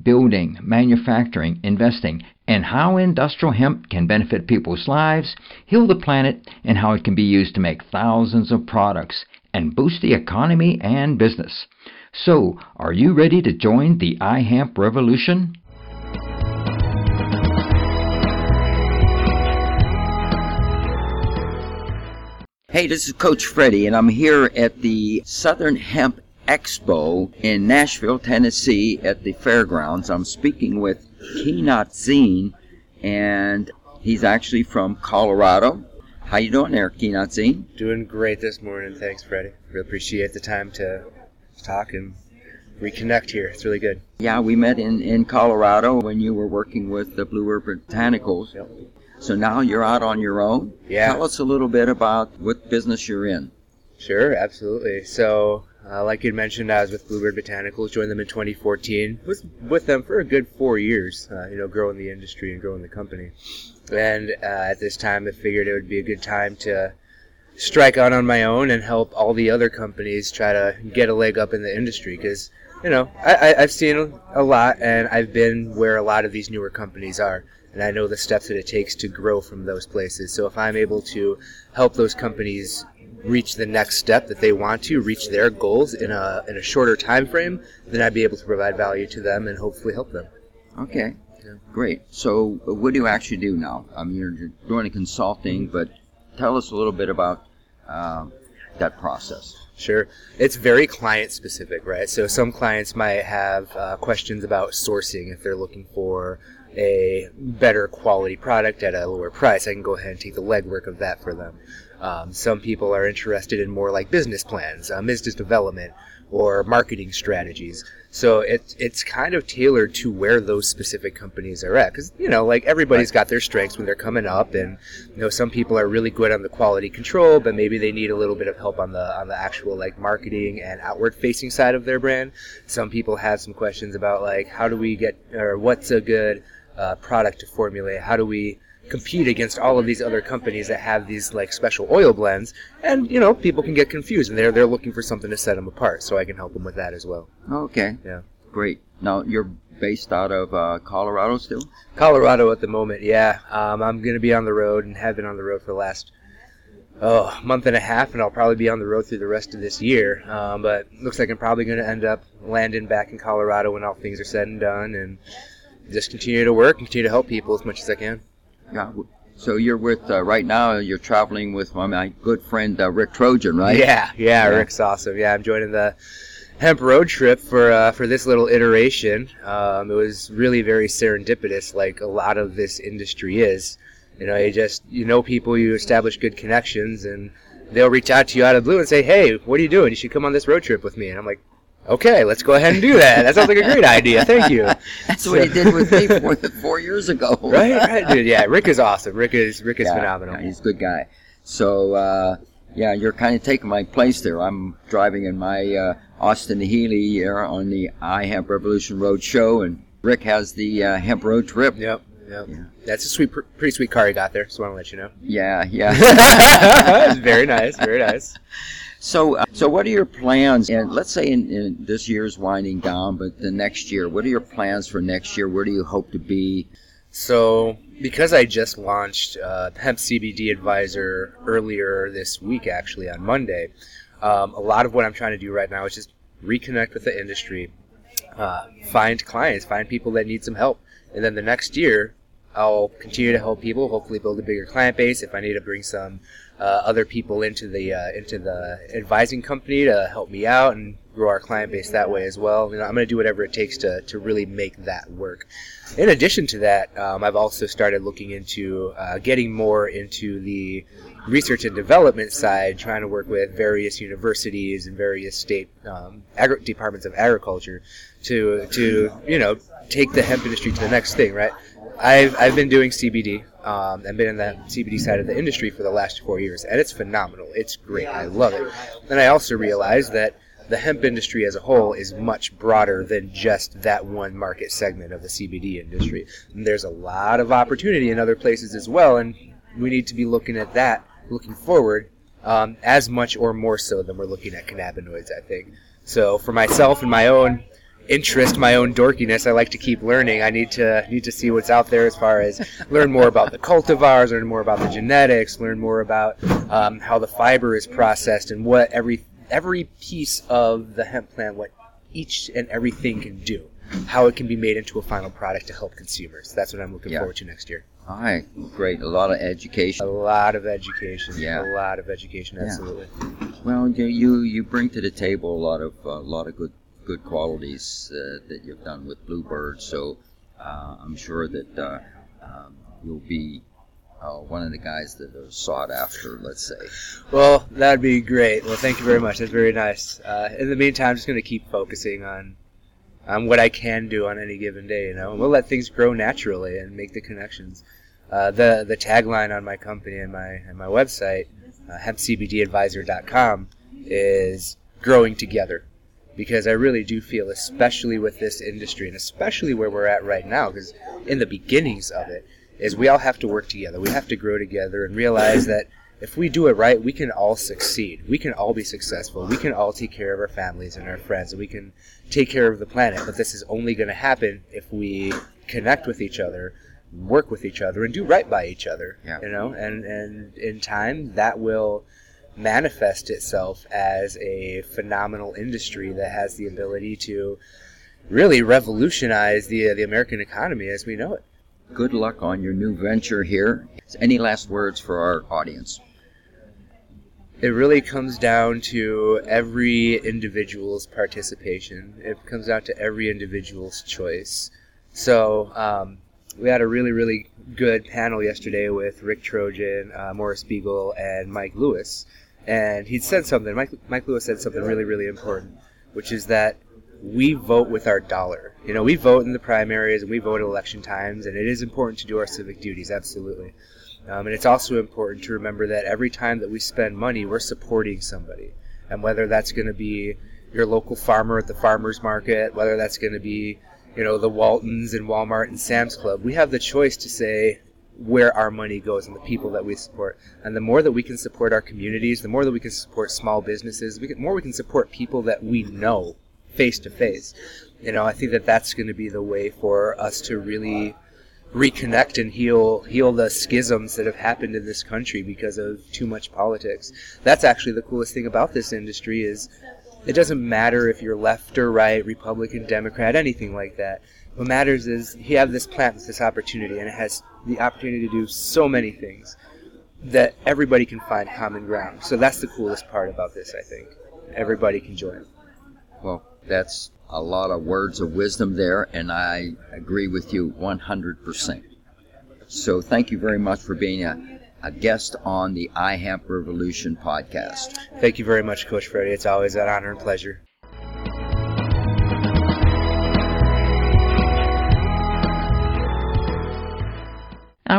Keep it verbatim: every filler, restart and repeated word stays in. building, manufacturing, investing, and how industrial hemp can benefit people's lives, heal the planet, and how it can be used to make thousands of products and boost the economy and business. So, are you ready to join the iHemp revolution? Hey, this is Coach Freddie, and I'm here at the Southern Hemp Expo in Nashville, Tennessee at the fairgrounds. I'm speaking with Quinatzin, and he's actually from Colorado. How you doing there, Quinatzin? Doing great this morning. Thanks, Freddie. Really appreciate the time to talk and reconnect here. It's really good. Yeah, we met in, in Colorado when you were working with the Bluebird Botanicals. Yep. So now you're out on your own. Yeah. Tell us a little bit about what business you're in. Sure, absolutely. So, Uh, like you mentioned, I was with Bluebird Botanicals, joined them in twenty fourteen, was with them for a good four years, uh, you know, growing the industry and growing the company. And uh, at this time, I figured it would be a good time to strike out on my own and help all the other companies try to get a leg up in the industry because, you know, I, I, I've seen a lot and I've been where a lot of these newer companies are. And I know the steps that it takes to grow from those places. So if I'm able to help those companies reach the next step that they want to, reach their goals in a in a shorter time frame, then I'd be able to provide value to them and hopefully help them. Okay, yeah. Great. So what do you actually do now? I mean, you're, you're doing a consulting, but tell us a little bit about uh, that process. Sure. It's very client specific, right? So some clients might have uh, questions about sourcing if they're looking for a better quality product at a lower price. I can go ahead and take the legwork of that for them. Um, some people are interested in more like business plans, um, business development, or marketing strategies. So it, it's kind of tailored to where those specific companies are at. Because, you know, like everybody's got their strengths when they're coming up. And, you know, some people are really good on the quality control, but maybe they need a little bit of help on the on the actual, like, marketing and outward-facing side of their brand. Some people have some questions about, like, how do we get, or what's a good uh, product to formulate? How do we compete against all of these other companies that have these like special oil blends, and you know people can get confused and they're they're looking for something to set them apart, so I can help them with that as well. Okay. Yeah. Great. Now you're based out of uh, Colorado still? Colorado at the moment, yeah. Um, I'm going to be on the road and have been on the road for the last oh month and a half, and I'll probably be on the road through the rest of this year. Um, but looks like I'm probably going to end up landing back in Colorado when all things are said and done, and just continue to work and continue to help people as much as I can. Yeah, so you're with, uh, right now, you're traveling with my, my good friend uh, Rick Trojan, right? Yeah, yeah, yeah, Rick's awesome. Yeah, I'm joining the hemp road trip for uh, for this little iteration. Um, it was really very serendipitous, like a lot of this industry is. You know, you just, you know people, you establish good connections, and they'll reach out to you out of the blue and say, hey, what are you doing? You should come on this road trip with me. And I'm like, okay, let's go ahead and do that. That sounds like a great idea. Thank you. That's so. What he did with me four, four years ago. Right, right, dude. Yeah, Rick is awesome. Rick is Rick is yeah, phenomenal. Yeah, he's a good guy. So, uh, yeah, you're kind of taking my place there. I'm driving in my uh, Austin Healy here on the I Hemp Revolution Road Show, and Rick has the uh, Hemp Road Trip. Yep. Yep. Yeah. That's a sweet, pretty sweet car he got there. Just want to let you know. Yeah, yeah. It's very nice, very nice. So, uh, so what are your plans? And let's say in, in this year's winding down, but the next year, what are your plans for next year? Where do you hope to be? So, because I just launched uh, Hemp C B D Advisor earlier this week, actually on Monday, um, a lot of what I'm trying to do right now is just reconnect with the industry, uh, find clients, find people that need some help, and then the next year, I'll continue to help people. Hopefully, build a bigger client base. If I need to bring some uh, other people into the uh, into the advising company to help me out and grow our client base that way as well, you know, I'm going to do whatever it takes to to really make that work. In addition to that, um, I've also started looking into uh, getting more into the research and development side, trying to work with various universities and various state um, agri- departments of agriculture to to you know take the hemp industry to the next thing, right? I've I've been doing C B D um, and been in the C B D side of the industry for the last four years, and it's phenomenal. It's great. I love it. And I also realized that the hemp industry as a whole is much broader than just that one market segment of the C B D industry. And there's a lot of opportunity in other places as well, and we need to be looking at that, looking forward, um, as much or more so than we're looking at cannabinoids, I think. So for myself and my own interest, my own dorkiness, I like to keep learning. I need to need to see what's out there as far as learn more about the cultivars, learn more about the genetics, learn more about um, how the fiber is processed and what every every piece of the hemp plant, what each and everything can do, how it can be made into a final product to help consumers. That's what I'm looking yeah. forward to next year. All right, great. A lot of education. A lot of education. Yeah. A lot of education, absolutely. Yeah. Well, you you bring to the table a lot of a lot of good good qualities uh, that you've done with Bluebird. So uh, I'm sure that uh, um, you'll be uh, one of the guys that are sought after, let's say. Well, that'd be great. Well, thank you very much. That's very nice. Uh, in the meantime, I'm just going to keep focusing on on what I can do on any given day. You know, and we'll let things grow naturally and make the connections. Uh, the the tagline on my company and my and my website. Uh, hemp c b d advisor dot com is growing together, because I really do feel, especially with this industry and especially where we're at right now, because in the beginnings of it, is we all have to work together. We have to grow together and realize that if we do it right, we can all succeed. We can all be successful. We can all take care of our families and our friends. We can take care of the planet. But this is only going to happen if we connect with each other, work with each other, and do right by each other. Yeah. You know, and and in time that will manifest itself as a phenomenal industry that has the ability to really revolutionize the the American economy as we know it. Good luck on your new venture here. Any last words for our audience? It really comes down to every individual's participation. It comes down to every individual's choice. So um we had a really, really good panel yesterday with Rick Trojan, uh, Morris Beagle, and Mike Lewis. And he said something, Mike, Mike Lewis said something really, really important, which is that we vote with our dollar. You know, we vote in the primaries and we vote at election times, and it is important to do our civic duties, absolutely. Um, and it's also important to remember that every time that we spend money, we're supporting somebody. And whether that's going to be your local farmer at the farmer's market, whether that's going to be you know, the Waltons and Walmart and Sam's Club, we have the choice to say where our money goes and the people that we support. And the more that we can support our communities, the more that we can support small businesses, the more we can support people that we know face to face. You know, I think that that's going to be the way for us to really reconnect and heal heal the schisms that have happened in this country because of too much politics. That's actually the coolest thing about this industry is it doesn't matter if you're left or right, Republican, Democrat, anything like that. What matters is you have this plant with this opportunity, and it has the opportunity to do so many things that everybody can find common ground. So that's the coolest part about this, I think. Everybody can join. Well, that's a lot of words of wisdom there, and I agree with you one hundred percent. So thank you very much for being a a guest on the iHemp Revolution podcast. Thank you very much, Coach Freddie. It's always an honor and pleasure. I